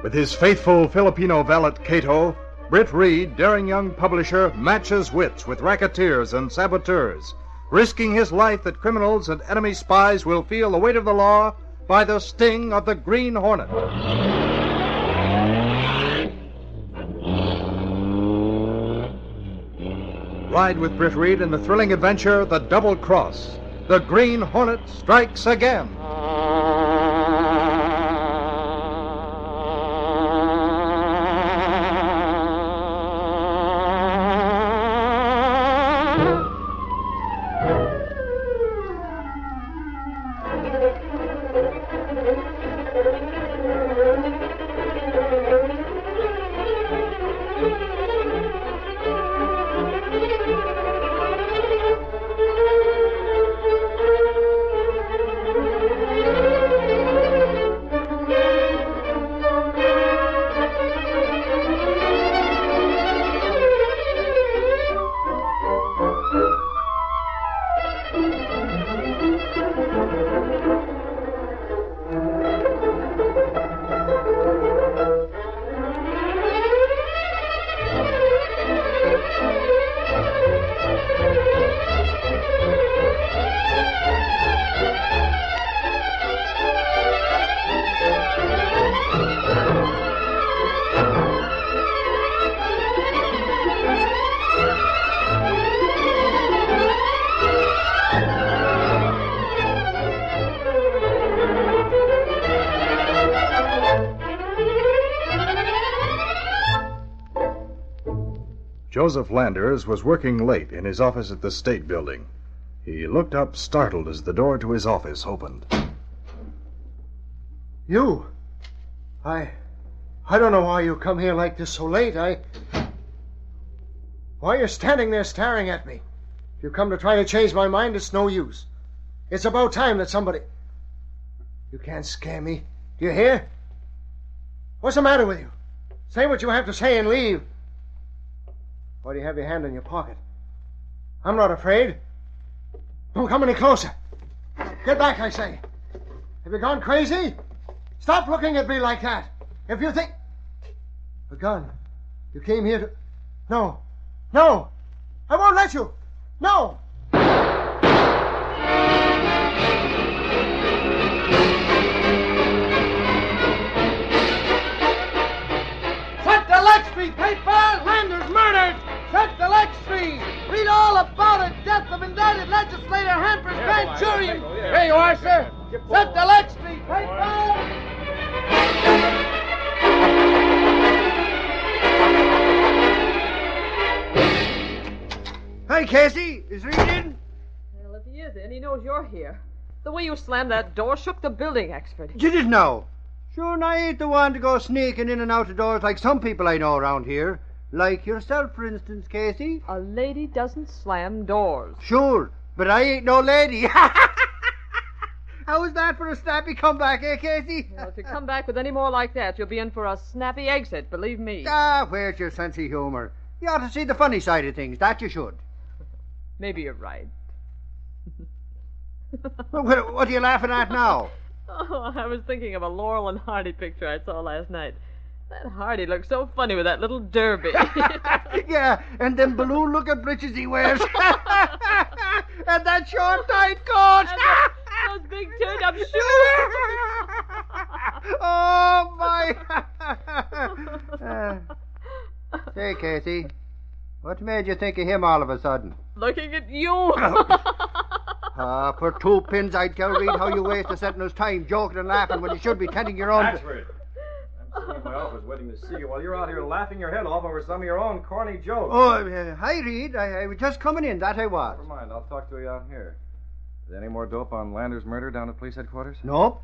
With his faithful Filipino valet Cato, Britt Reid, daring young publisher, matches wits with racketeers and saboteurs, risking his life that criminals and enemy spies will feel the weight of the law by the sting of the Green Hornet. Ride with Britt Reid in the thrilling adventure, The Double Cross. The Green Hornet strikes again. Joseph Landers was working late in his office at the State Building. He looked up, startled, as the door to his office opened. You! I don't know why you come here like this so late. Why you're standing there staring at me? If you come to try to change my mind, it's no use. It's about time that somebody... You can't scare me. Do you hear? What's the matter with you? Say what you have to say and leave. Why do you have your hand in your pocket? I'm not afraid. Don't come any closer. Get back, I say. Have you gone crazy? Stop looking at me like that. If you think... A gun. You came here to... No. No. I won't let you. No. Set the Lexby paper! Landers murdered! Set the Lex Tree! Read all about it! Death of indicted legislator Hampers Van Jurian! Here you are, sir! Set the Lex Tree! Right now! Hey, Casey! Is Reed in? Well, if he is in, he knows you're here. The way you slammed that door shook the building, Axford. You didn't know? Sure, and I ain't the one to go sneaking in and out of doors like some people I know around here. Like yourself, for instance, Casey. A lady doesn't slam doors. Sure, but I ain't no lady. How was that for a snappy comeback, eh, Casey? Well, if you come back with any more like that, you'll be in for a snappy exit, believe me. Ah, where's your sense of humor? You ought to see the funny side of things, that you should. Maybe you're right. What are you laughing at now? Oh, I was thinking of a Laurel and Hardy picture I saw last night. That Hardy looks so funny with that little derby. Yeah, and them balloon-looking breeches he wears. And that short, tight coat. Those big turned-up shoes. Oh, my. Say, Casey, what made you think of him all of a sudden? Looking at you. For two pins, I'd tell Reid how you waste the Sentinel's time joking and laughing when you should be tending your own... Axford, I'm sitting in my office waiting to see you while you're out here laughing your head off over some of your own corny jokes. Oh, hi, Reid. I was just coming in, that I was. Never mind, I'll talk to you out here. Is there any more dope on Landers' murder down at police headquarters? Nope.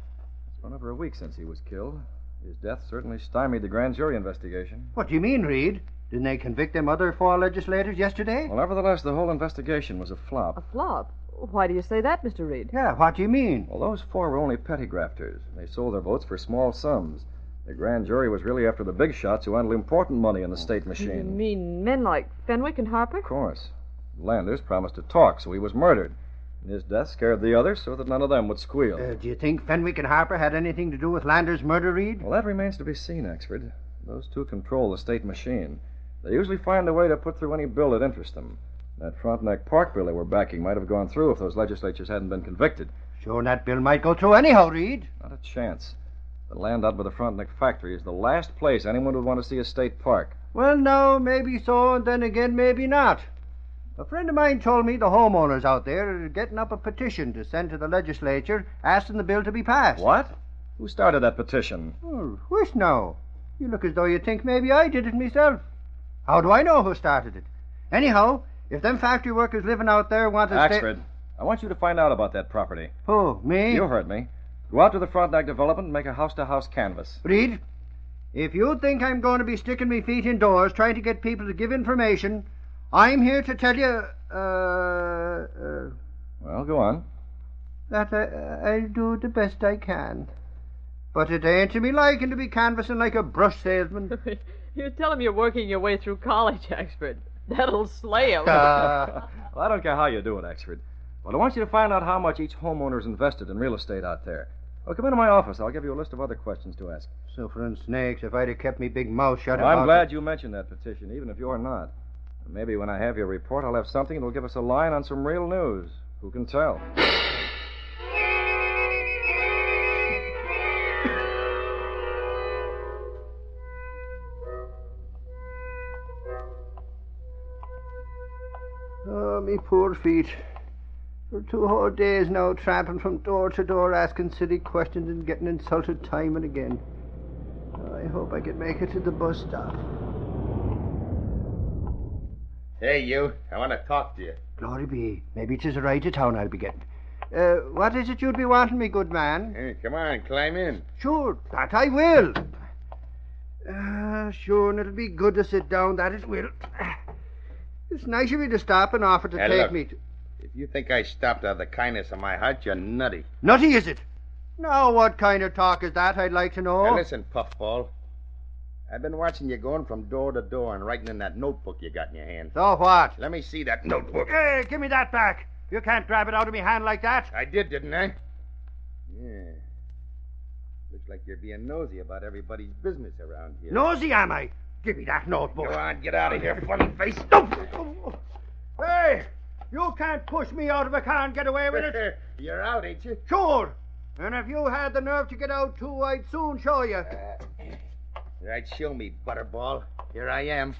It's been over a week since he was killed. His death certainly stymied the grand jury investigation. What do you mean, Reid? Didn't they convict them other four legislators yesterday? Well, nevertheless, the whole investigation was a flop. A flop? Why do you say that, Mr. Reid? Yeah, what do you mean? Well, those four were only petty grafters. They sold their votes for small sums. The grand jury was really after the big shots who handled important money in the state machine. You mean men like Fenwick and Harper? Of course. Landers promised to talk, so he was murdered. And his death scared the others so that none of them would squeal. Do you think Fenwick and Harper had anything to do with Landers' murder, Reid? Well, that remains to be seen, Axford. Those two control the state machine. They usually find a way to put through any bill that interests them. That Frontenac Park bill they were backing might have gone through if those legislatures hadn't been convicted. Sure, and that bill might go through anyhow, Reid. Not a chance. The land out by the Frontenac factory is the last place anyone would want to see a state park. Well, now, maybe so, and then again, maybe not. A friend of mine told me the homeowners out there are getting up a petition to send to the legislature asking the bill to be passed. What? Who started that petition? Oh, who's now? You look as though you think maybe I did it myself. How do I know who started it? Anyhow... if them factory workers living out there want to stay... Axford, I want you to find out about that property. Who, me? You heard me. Go out to the Frontenac development and make a house-to-house canvas. Reid, if you think I'm going to be sticking my feet indoors trying to get people to give information, I'm here to tell you... well, go on. That I'll do the best I can. But it ain't to me liking to be canvassing like a brush salesman. You tell him you're working your way through college, Axford. That'll slay him. Well, I don't care how you do it, Axford. But I want you to find out how much each homeowner's invested in real estate out there. Well, come into my office. I'll give you a list of other questions to ask. Silver and snakes, if I'd have kept me big mouth shut about it. I'm glad you mentioned that petition, even if you're not. And maybe when I have your report, I'll have something that'll give us a line on some real news. Who can tell? Me poor feet. For 2 whole days now, tramping from door to door, asking silly questions and getting insulted time and again. I hope I can make it to the bus stop. Hey, you. I want to talk to you. Glory be. Maybe it's a ride to town I'll be getting. What is it you'd be wanting, me good man? Hey, come on, climb in. Sure, that I will. Sure, and it'll be good to sit down, that it will. It's nice of you to stop and offer to take me to... If you think I stopped out of the kindness of my heart, you're nutty. Nutty, is it? Now, what kind of talk is that, I'd like to know? Now, listen, Puffball. I've been watching you going from door to door and writing in that notebook you got in your hand. So what? Let me see that notebook. Hey, give me that back. You can't grab it out of me hand like that. I did, didn't I? Yeah. Looks like you're being nosy about everybody's business around here. Nosy, am I? Give me that notebook. Go on, get out of here, funny face. Hey, you can't push me out of a car and get away with it. You're out, ain't you? Sure. And if you had the nerve to get out, too, I'd soon show you. Right, show me, Butterball. Here I am.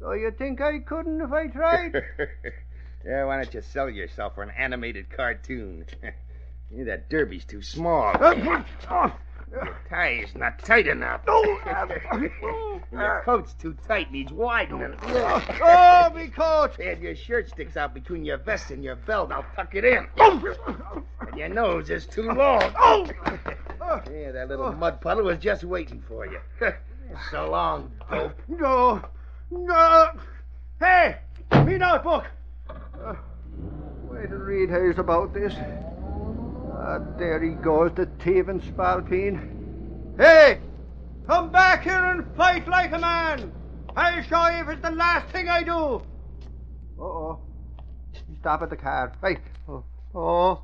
So you think I couldn't if I tried? Yeah, why don't you sell yourself for an animated cartoon? That derby's too small. Your tie's not tight enough. Your coat's too tight, needs widening. Oh, me coat! And your shirt sticks out between your vest and your belt. I'll tuck it in. And your nose is too long. Yeah, that little mud puddle was just waiting for you. So long, dope. No. Hey, me notebook. Way to read Hayes about this. There he goes, the thieving spalpeen. Hey, come back here and fight like a man. I'll show you if it's the last thing I do. Uh-oh. Stop at the car. Right. Oh,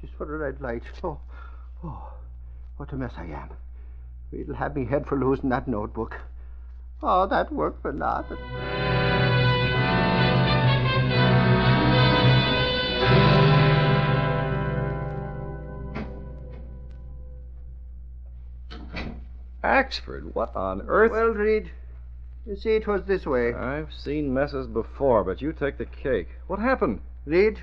just for the red light. Oh, what a mess I am. It'll have me head for losing that notebook. Oh, that worked for nothing. Axford, what on earth... Well, Reid, You see, it was this way. I've seen messes before, but you take the cake. What happened? Reid,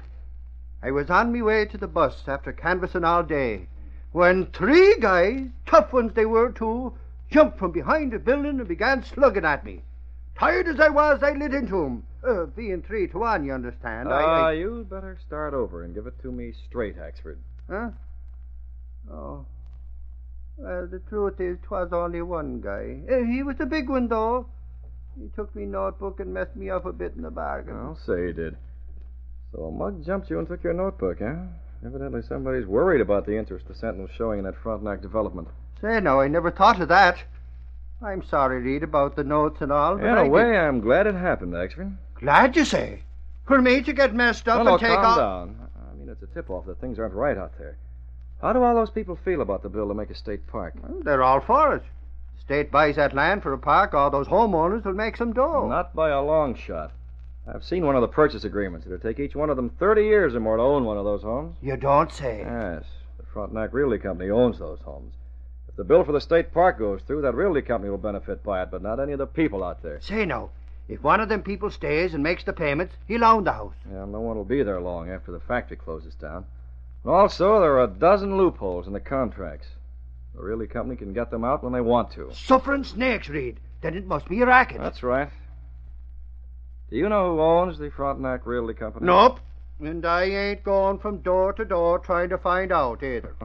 I was on my way to the bus after canvassing all day when three guys, tough ones they were too, jumped from behind a building and began slugging at me. Tired as I was, I lit into them. Being 3-1, you understand. You'd better start over and give it to me straight, Axford. Huh? Oh. Well, the truth is, 'twas only one guy. He was a big one, though. He took me notebook and messed me up a bit in the bargain. I'll say he did. So a mug jumped you and took your notebook, eh? Evidently somebody's worried about the interest the Sentinel's showing in that Frontenac development. Say, no, I never thought of that. I'm sorry, Reid, about the notes and all. In a way, I'm glad it happened, Axford. Glad, you say? For me to get messed up and take off? Calm down. I mean, it's a tip-off that things aren't right out there. How do all those people feel about the bill to make a state park? Well, they're all for it. The state buys that land for a park, all those homeowners will make some dough. Not by a long shot. I've seen one of the purchase agreements. It'll take each one of them 30 years or more to own one of those homes. You don't say. Yes. The Frontenac Realty Company owns those homes. If the bill for the state park goes through, that realty company will benefit by it, but not any of the people out there. Say no. If one of them people stays and makes the payments, he'll own the house. Yeah, no one will be there long after the factory closes down. And also, there are a dozen loopholes in the contracts. The realty company can get them out when they want to. Suffering snakes, Reid. Then it must be a racket. That's right. Do you know who owns the Frontenac Realty Company? Nope. And I ain't going from door to door trying to find out either.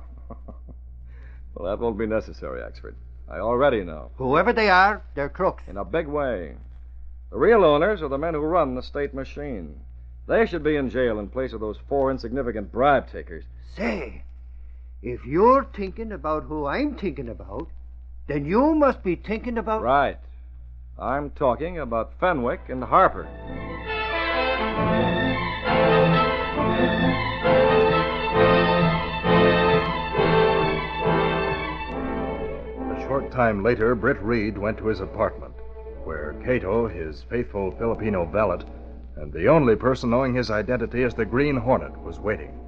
Well, that won't be necessary, Axford. I already know. Whoever they are, they're crooks. In a big way. The real owners are the men who run the state machine. They should be in jail in place of those four insignificant bribe-takers. Say, if you're thinking about who I'm thinking about, then you must be thinking about... Right. I'm talking about Fenwick and Harper. A short time later, Britt Reid went to his apartment, where Cato, his faithful Filipino valet, and the only person knowing his identity as the Green Hornet, was waiting.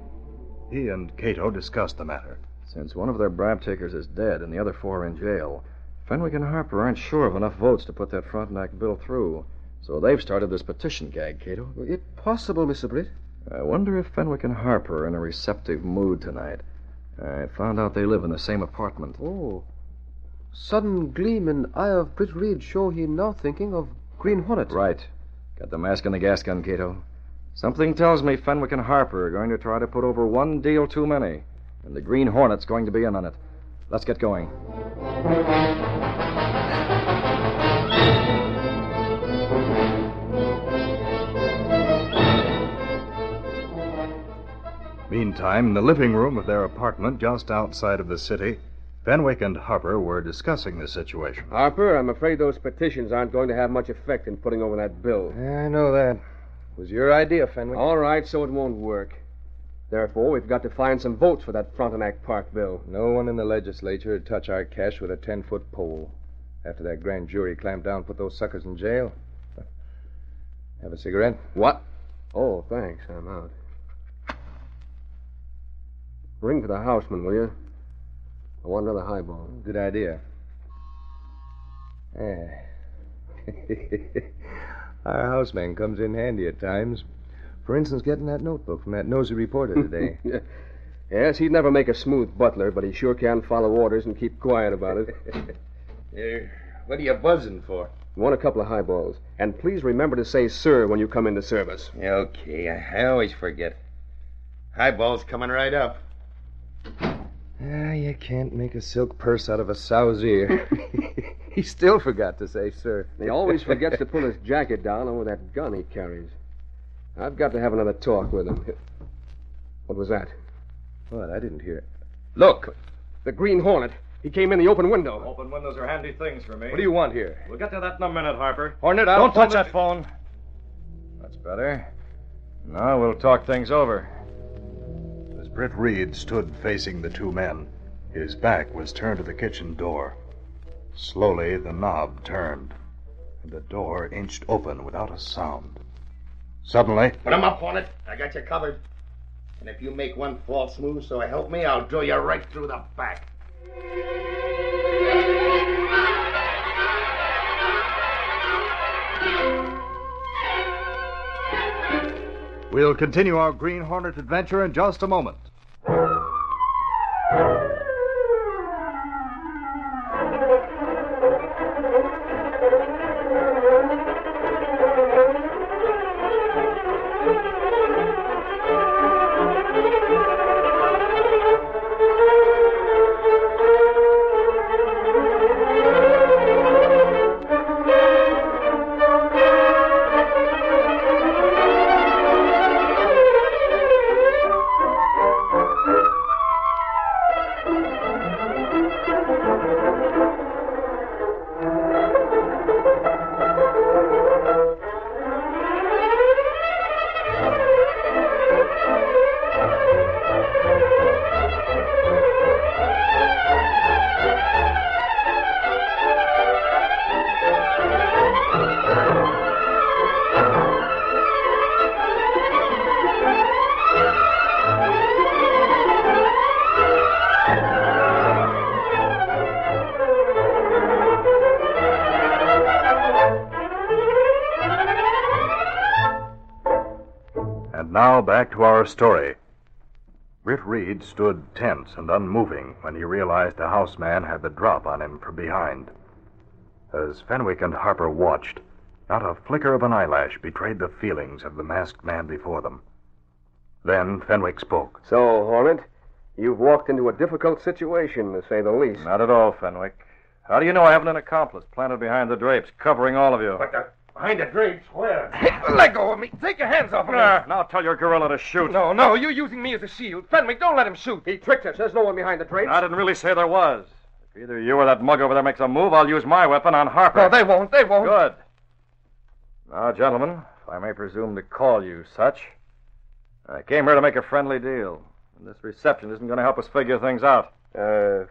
He and Cato discussed the matter. Since one of their bribe-takers is dead and the other four are in jail, Fenwick and Harper aren't sure of enough votes to put that Frontenac bill through, so they've started this petition gag, Cato. It's possible, Mr. Britt. I wonder if Fenwick and Harper are in a receptive mood tonight. I found out they live in the same apartment. Oh. Sudden gleam in eye of Britt Reid show he now thinking of Green Hornet. Right. Got the mask and the gas gun, Cato. Something tells me Fenwick and Harper are going to try to put over one deal too many, and the Green Hornet's going to be in on it. Let's get going. Meantime, in the living room of their apartment just outside of the city, Fenwick and Harper were discussing the situation. Harper, I'm afraid those petitions aren't going to have much effect in putting over that bill. Yeah, I know that. It was your idea, Fenwick. All right, so it won't work. Therefore, we've got to find some votes for that Frontenac Park bill. No one in the legislature would touch our cash with a 10-foot pole. After that grand jury clamped down and put those suckers in jail. Have a cigarette? What? Oh, thanks. I'm out. Ring for the houseman, will you? I want another highball. Good idea. Yeah. Our houseman comes in handy at times. For instance, getting that notebook from that nosy reporter today. Yes, he'd never make a smooth butler, but he sure can follow orders and keep quiet about it. What are you buzzing for? Want a couple of highballs. And please remember to say sir when you come into service. Okay, I always forget. Highball's coming right up. You can't make a silk purse out of a sow's ear. He still forgot to say sir. He always forgets to pull his jacket down over that gun he carries. I've got to have another talk with him. What was that? What? I didn't hear it. Look, the Green Hornet. He came in the open window. Open windows are handy things for me. What do you want here? We'll get to that in a minute, Harper. Hornet, don't touch that phone. That's better. Now we'll talk things over. As Britt Reid stood facing the two men, his back was turned to the kitchen door. Slowly, the knob turned, and the door inched open without a sound. Suddenly... Put him up, Hornet. I got you covered. And if you make one false move, so help me, I'll drill you right through the back. We'll continue our Green Hornet adventure in just a moment. Now back to our story. Britt Reid stood tense and unmoving when he realized the houseman had the drop on him from behind. As Fenwick and Harper watched, not a flicker of an eyelash betrayed the feelings of the masked man before them. Then Fenwick spoke. So, Hornet, you've walked into a difficult situation, to say the least. Not at all, Fenwick. How do you know I haven't an accomplice planted behind the drapes, covering all of you? But behind the drapes? Where? Let go of me. Take your hands off me. Now tell your gorilla to shoot. No, you're using me as a shield. Fenwick, don't let him shoot. He tricked us. There's no one behind the drapes. I didn't really say there was. If either you or that mug over there makes a move, I'll use my weapon on Harper. No, they won't. They won't. Good. Now, gentlemen, if I may presume to call you such, I came here to make a friendly deal. And this reception isn't going to help us figure things out.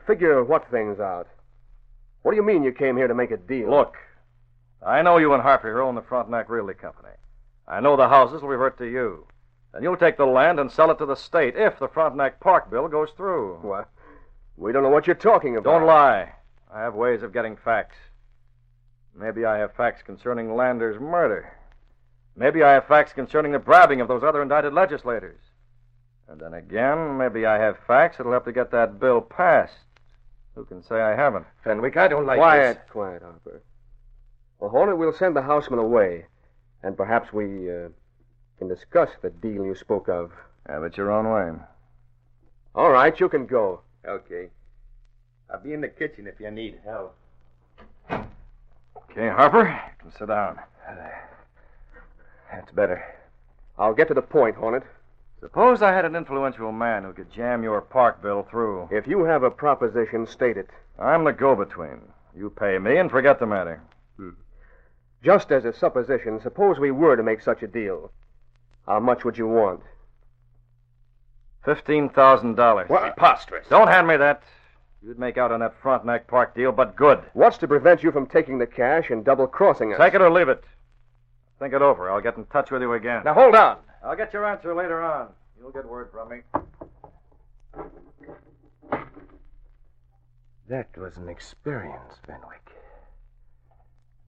Figure what things out? What do you mean you came here to make a deal? Look. I know you and Harper own the Frontenac Realty Company. I know the houses will revert to you. And you'll take the land and sell it to the state if the Frontenac Park bill goes through. What? We don't know what you're talking about. Don't lie. I have ways of getting facts. Maybe I have facts concerning Landers' murder. Maybe I have facts concerning the bribing of those other indicted legislators. And then again, maybe I have facts that'll help to get that bill passed. Who can say I haven't? Fenwick, I don't like this. Quiet, Harper. Well, Hornet, we'll send the houseman away, and perhaps we can discuss the deal you spoke of. Have it your own way. All right, you can go. Okay. I'll be in the kitchen if you need help. Okay, Harper, you can sit down. That's better. I'll get to the point, Hornet. Suppose I had an influential man who could jam your park bill through. If you have a proposition, state it. I'm the go-between. You pay me and forget the matter. Just as a supposition, suppose we were to make such a deal. How much would you want? $15,000. What? Preposterous. Don't hand me that. You'd make out on that Frontenac Park deal, but good. What's to prevent you from taking the cash and double-crossing us? Take it or leave it. Think it over. I'll get in touch with you again. Now, hold on. I'll get your answer later on. You'll get word from me. That was an experience, Fenwick.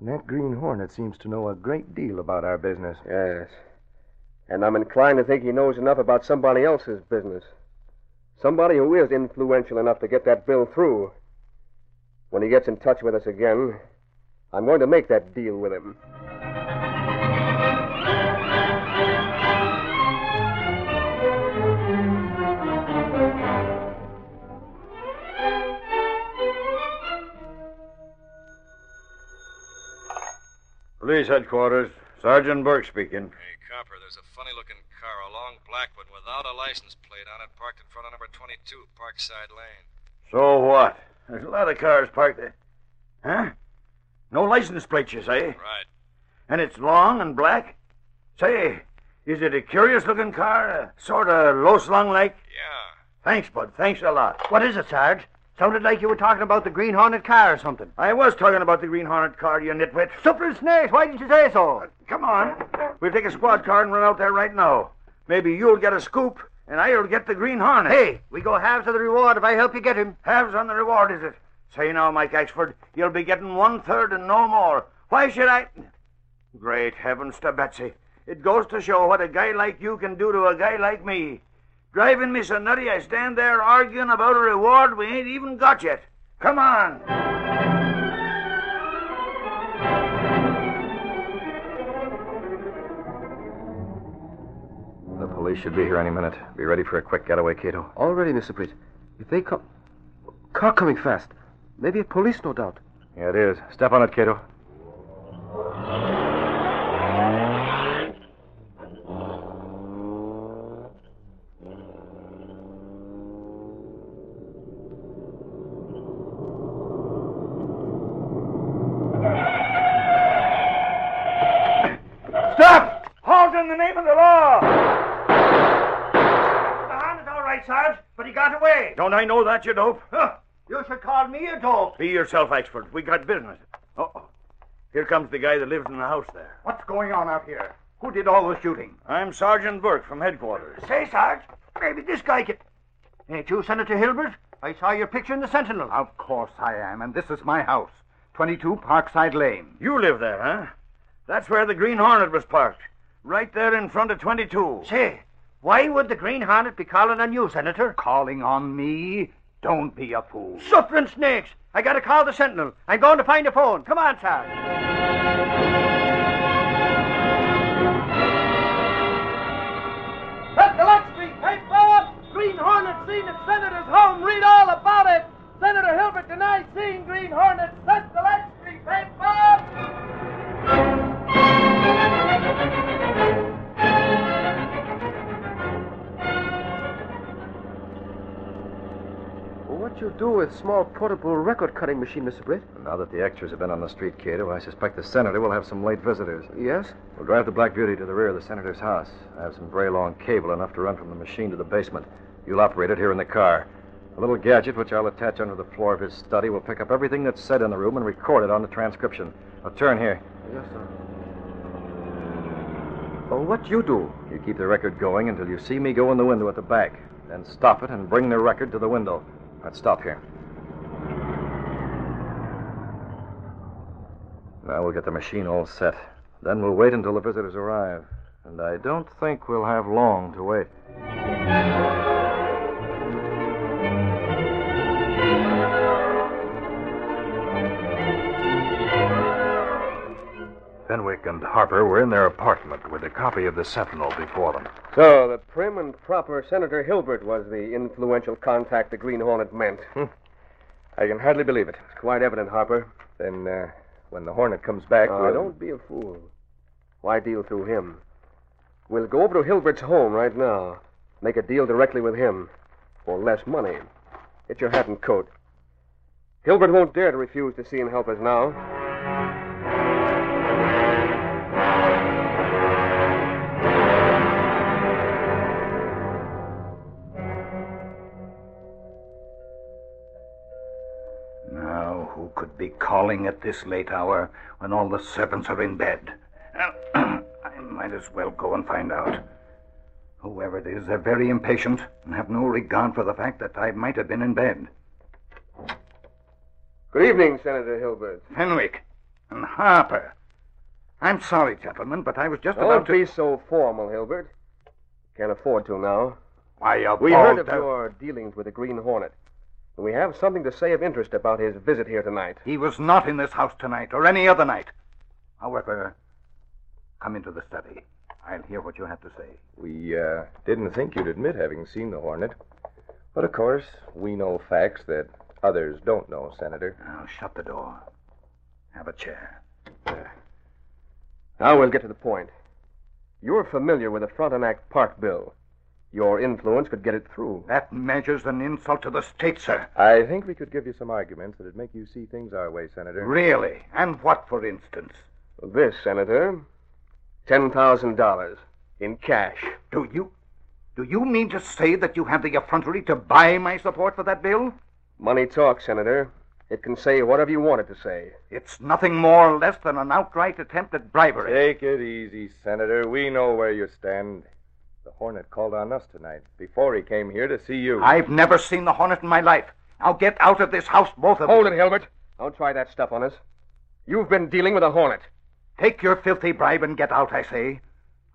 And that Green Hornet seems to know a great deal about our business. Yes. And I'm inclined to think he knows enough about somebody else's business. Somebody who is influential enough to get that bill through. When he gets in touch with us again, I'm going to make that deal with him. Police headquarters. Sergeant Burke speaking. Hey, Copper, there's a funny-looking car, a long black one, without a license plate on it, parked in front of number 22, Parkside Lane. So what? There's a lot of cars parked there. Huh? No license plate, you say? Right. And it's long and black? Say, is it a curious-looking car? Sort of low-slung-like? Yeah. Thanks, Bud. Thanks a lot. What is it, Sarge? Sounded like you were talking about the Green Hornet car or something. I was talking about the Green Hornet car, you nitwit. Super snakes, why didn't you say so? Come on. We'll take a squad car and run out there right now. Maybe you'll get a scoop, and I'll get the Green Hornet. Hey, we go halves of the reward if I help you get him. Halves on the reward, is it? Say now, Mike Axford, you'll be getting 1/3 and no more. Why should I... Great heavens to Betsy. It goes to show what a guy like you can do to a guy like me. Driving me so nutty, I stand there arguing about a reward we ain't even got yet. Come on. The police should be here any minute. Be ready for a quick getaway, Cato. All ready, Mr. Britt. If they come... Car coming fast. Maybe a police, no doubt. Yeah, it is. Step on it, Cato. Stop! Halt in the name of the law! The Hornet's all right, Sarge, but he got away. Don't I know that, you dope? Huh? You should call me a dope. Be yourself, Axford. We got business. Uh-oh. Here comes the guy that lives in the house there. What's going on out here? Who did all the shooting? I'm Sergeant Burke from headquarters. Say, Sarge, maybe this guy can... Ain't you Senator Hilbert? I saw your picture in the Sentinel. Of course I am, and this is my house. 22 Parkside Lane. You live there, huh? That's where the Green Hornet was parked. Right there in front of 22. Say, why would the Green Hornet be calling on you, Senator? Calling on me? Don't be a fool. Suffering snakes! I gotta call the Sentinel. I'm going to find a phone. Come on, Sarge. Let the light street. Hey, Bob! Green Hornet seen at Senator's home. Read all about it. Senator Hilbert denies seeing Green Hornet. Let the light street. Hey, Bob! What you do with small portable record-cutting machine, Mr. Britt? Now that the extras have been on the street, Cato, I suspect the senator will have some late visitors. Yes? We'll drive the Black Beauty to the rear of the senator's house. I have some very long cable enough to run from the machine to the basement. You'll operate it here in the car. A little gadget, which I'll attach under the floor of his study, will pick up everything that's said in the room and record it on the transcription. Now turn here. Yes, sir. Well, what you do? You keep the record going until you see me go in the window at the back. Then stop it and bring the record to the window. Let's stop here. Now we'll get the machine all set. Then we'll wait until the visitors arrive. And I don't think we'll have long to wait. Fenwick and Harper were in their apartment with a copy of the Sentinel before them. So the prim and proper Senator Hilbert was the influential contact the Green Hornet meant. I can hardly believe it. It's quite evident, Harper. Then when the Hornet comes back... Oh, don't be a fool. Why deal through him? We'll go over to Hilbert's home right now. Make a deal directly with him. For less money. Get your hat and coat. Hilbert won't dare to refuse to see and help us now. Who could be calling at this late hour when all the servants are in bed? I might as well go and find out. Whoever it is, they're very impatient and have no regard for the fact that I might have been in bed. Good evening, Senator Hilbert. Fenwick and Harper. I'm sorry, gentlemen, but I was just about to... Don't be so formal, Hilbert. Can't afford to now. Why, we heard of your dealings with the Green Hornet. We have something to say of interest about his visit here tonight. He was not in this house tonight or any other night. However, come into the study. I'll hear what you have to say. We didn't think you'd admit having seen the Hornet. But, of course, we know facts that others don't know, Senator. Now, shut the door. Have a chair. Now we'll get to the point. You're familiar with the Frontenac Park Bill. Your influence could get it through. That measures an insult to the state, sir. I think we could give you some arguments that would make you see things our way, Senator. Really? And what, for instance? This, Senator. $10,000 in cash. Do you mean to say that you have the effrontery to buy my support for that bill? Money talks, Senator. It can say whatever you want it to say. It's nothing more or less than an outright attempt at bribery. Take it easy, Senator. We know where you stand. The Hornet called on us tonight, before he came here to see you. I've never seen the Hornet in my life. Now get out of this house, both of you. Hold it, Hilbert. Don't try that stuff on us. You've been dealing with a Hornet. Take your filthy bribe and get out, I say.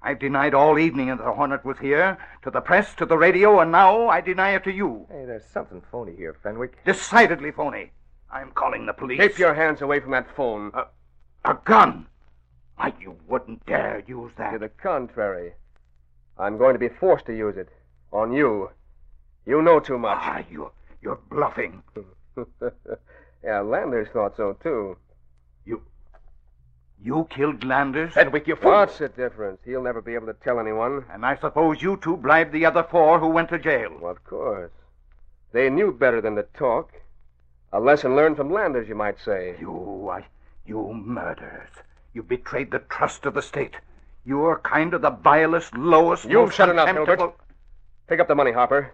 I've denied all evening that the Hornet was here, to the press, to the radio, and now I deny it to you. Hey, there's something phony here, Fenwick. Decidedly phony. I'm calling the police. Keep your hands away from that phone. A gun? Why, you wouldn't dare use that. To the contrary. I'm going to be forced to use it. On you. You know too much. Ah, you're bluffing. Yeah, Landers thought so, too. You killed Landers? Fenwick, you fool. What's the difference? He'll never be able to tell anyone. And I suppose you two bribed the other four who went to jail. Well, of course. They knew better than to talk. A lesson learned from Landers, you might say. You murderers. You betrayed the trust of the state. You're kind of the vilest, lowest... You've shut enough, Hilbert. Pick up the money, Harper.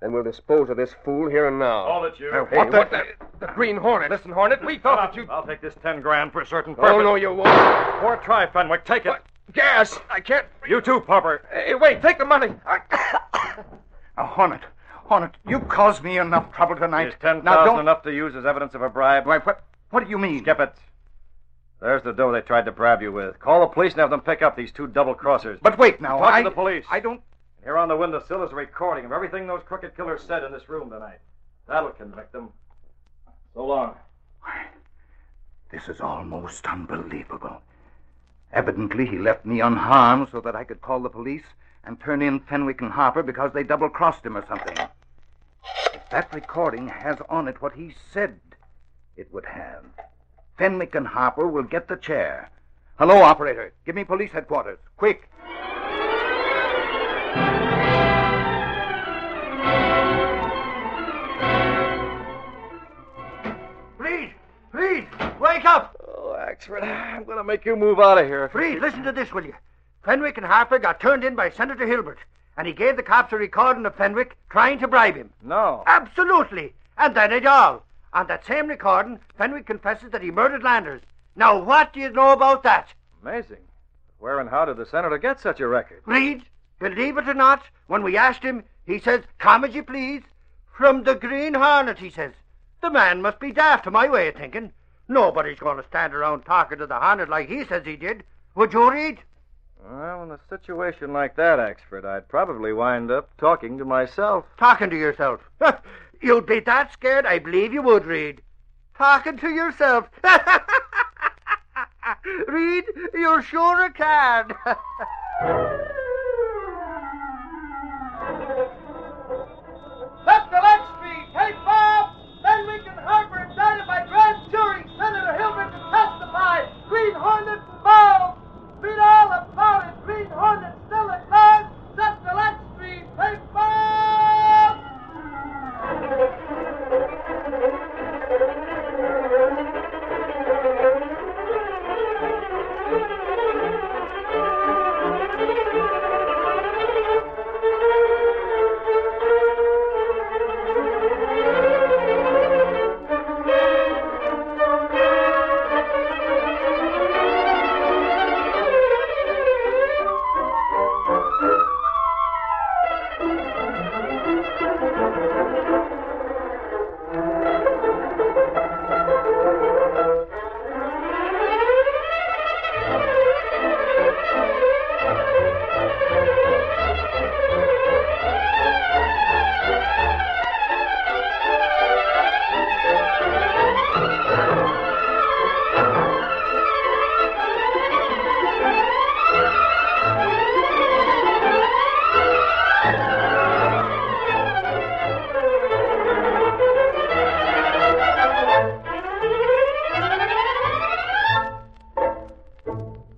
And we'll dispose of this fool here and now. All that you... Hey, what the Green Hornet. Listen, Hornet, we thought that you... I'll take this $10,000 for a certain purpose. Oh, no, you won't. Or try, Fenwick. Take it. What? Gas. I can't... You too, Popper. Hey, wait. Take the money. Now, Hornet, you caused me enough trouble tonight. Is $10,000 enough to use as evidence of a bribe? Why, what do you mean? Skip it. There's the dough they tried to bribe you with. Call the police and have them pick up these two double-crossers. But wait now. Talk to the police. I don't... Here on the windowsill is a recording of everything those crooked killers said in this room tonight. That'll convict them. So long. Why, this is almost unbelievable. Evidently, he left me unharmed so that I could call the police and turn in Fenwick and Harper because they double-crossed him or something. If that recording has on it what he said it would have, Fenwick and Harper will get the chair. Hello, operator. Give me police headquarters. Quick. Wake up! Oh, Axford, I'm going to make you move out of here. Reid, listen to this, will you? Fenwick and Harper got turned in by Senator Hilbert, and he gave the cops a recording of Fenwick trying to bribe him. No. Absolutely. And then it all. On that same recording, Fenwick confesses that he murdered Landers. Now, what do you know about that? Amazing. Where and how did the senator get such a record? Reid, believe it or not, when we asked him, he says, "Come as you please." From the Green Hornet, he says. The man must be daft to my way of thinking. Nobody's going to stand around talking to the Hornet like he says he did. Would you, Reid? Well, in a situation like that, Axford, I'd probably wind up talking to myself. Talking to yourself? You'd be that scared, I believe you would, Reid. Talking to yourself. Reid, you're sure a cad. Let the lights be. Hey, Bob! Fenwick and Harper indicted by grand jury. Senator Hilbert to testify. Green Hornet involved. Read all about it. Green Hornet still at large. Set the last street. Take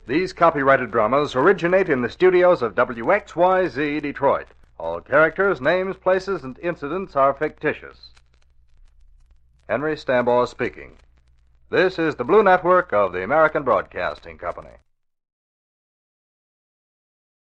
These copyrighted dramas originate in the studios of WXYZ Detroit. All characters, names, places, and incidents are fictitious. Henry Stambaugh speaking. This is the Blue Network of the American Broadcasting Company.